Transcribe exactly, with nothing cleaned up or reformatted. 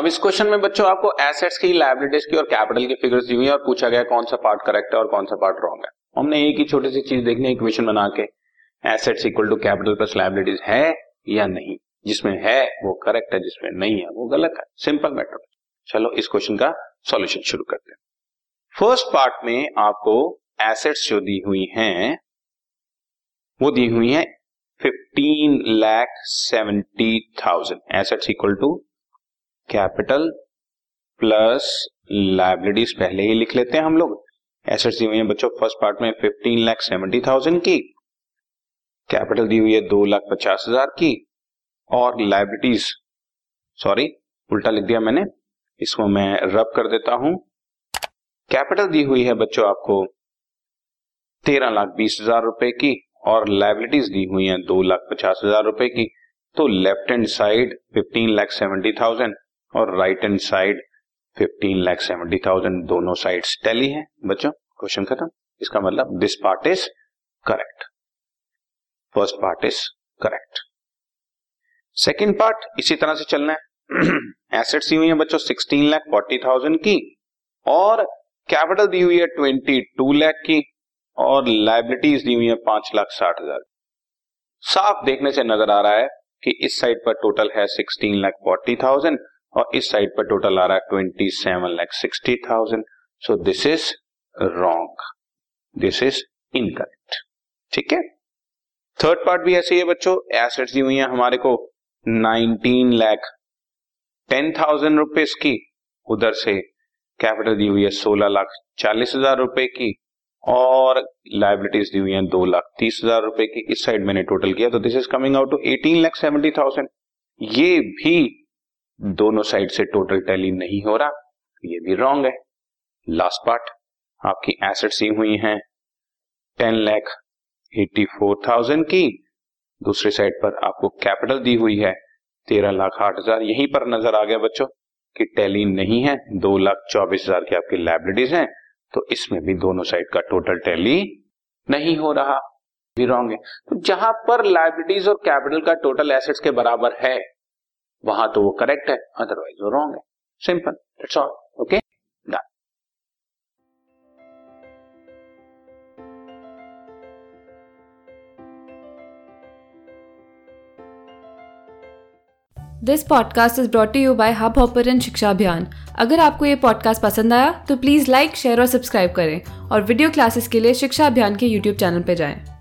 अब इस क्वेश्चन में बच्चों आपको एसेट्स की, लायबिलिटीज की और कैपिटल की फिगर्स दी हुई है और पूछा गया कौन सा पार्ट करेक्ट है और कौन सा पार्ट रॉन्ग है। हमने एक ही छोटी सी चीज देखनी है, इक्वेशन बना के assets equal to capital plus liabilities है या नहीं, जिसमें है वो करेक्ट है, जिसमें नहीं है वो गलत है। Simple matter. चलो इस क्वेश्चन का सॉल्यूशन शुरू करते हैं। फर्स्ट पार्ट में आपको एसेट्स जो दी हुई हैं वो दी हुई है fifteen lakh seventy thousand assets equal to capital plus liabilities. पहले ही लिख लेते हैं हम लोग। एसेट्स दी हुई है बच्चों फर्स्ट पार्ट में फिफ्टीन लाख सेवेंटी थाउजेंड की, कैपिटल दी हुई है दो लाख पचास हजार की और लायबिलिटीज, सॉरी उल्टा लिख दिया मैंने, इसको मैं रब कर देता हूं। कैपिटल दी हुई है बच्चों आपको तेरह लाख बीस हजार रुपए की और लायबिलिटीज दी हुई है दो लाख पचास हजार रुपए की। तो left hand side fifteen lakh seventy thousand और right hand side fifteen lakh seventy thousand दोनों साइड्स टैली है बच्चों। क्वेश्चन खत्म। इसका मतलब this part is correct, first part is correct. Second part इसी तरह से चलना है। एसेट्स दी हुई है बच्चों सिक्सटीन लाख फोर्टी थाउजेंड की और कैपिटल दी हुई है ट्वेंटी टू लाख की और लायबिलिटीज दी हुई है पांच लाख साठ हजार। साफ देखने से नजर आ रहा है कि इस साइड पर टोटल है सिक्सटीन लाख फोर्टी थाउजेंड और इस साइड पर टोटल आ रहा है twenty seven lakh sixty thousand. So this is wrong, this is incorrect. ठीक है। थर्ड पार्ट भी ऐसे ही है बच्चों। एसेट्स दी हुई है हमारे को nineteen lakh ten thousand rupees की, उधर से कैपिटल दी हुई है सोलह लाख चालीस हजार रुपए की और लायबिलिटीज दी हुई है दो लाख तीस हजार रुपए की। इस साइड मैंने टोटल किया तो this is coming out to eighteen lakh seventy thousand. ये भी दोनों साइड से टोटल टैली नहीं हो रहा, ये भी रॉन्ग है। लास्ट पार्ट आपकी एसेट्स दी हुई हैं ten lakh eighty four thousand की, दूसरी साइड पर आपको कैपिटल दी हुई है तेरह लाख आठ हजार। यहीं पर नजर आ गया बच्चों कि टैली नहीं है, दो लाख चौबीस हजार की आपकी लायबिलिटीज हैं तो इसमें भी दोनों साइड का टोटल टैली नहीं हो रहा, भी रॉन्ग है। तो जहां पर लायबिलिटीज और कैपिटल का टोटल एसेट्स के बराबर है वहां तो वो करेक्ट है, अदरवाइज वो रॉन्ग है। Simple, that's all. Okay, done. This podcast is brought you by Hubhopper and Shiksha Abhiyan. अगर आपको ये पॉडकास्ट पसंद आया तो प्लीज़ लाइक, शेयर और सब्सक्राइब करें और वीडियो क्लासेस के लिए शिक्षा अभियान के यूट्यूब चैनल पर जाएं।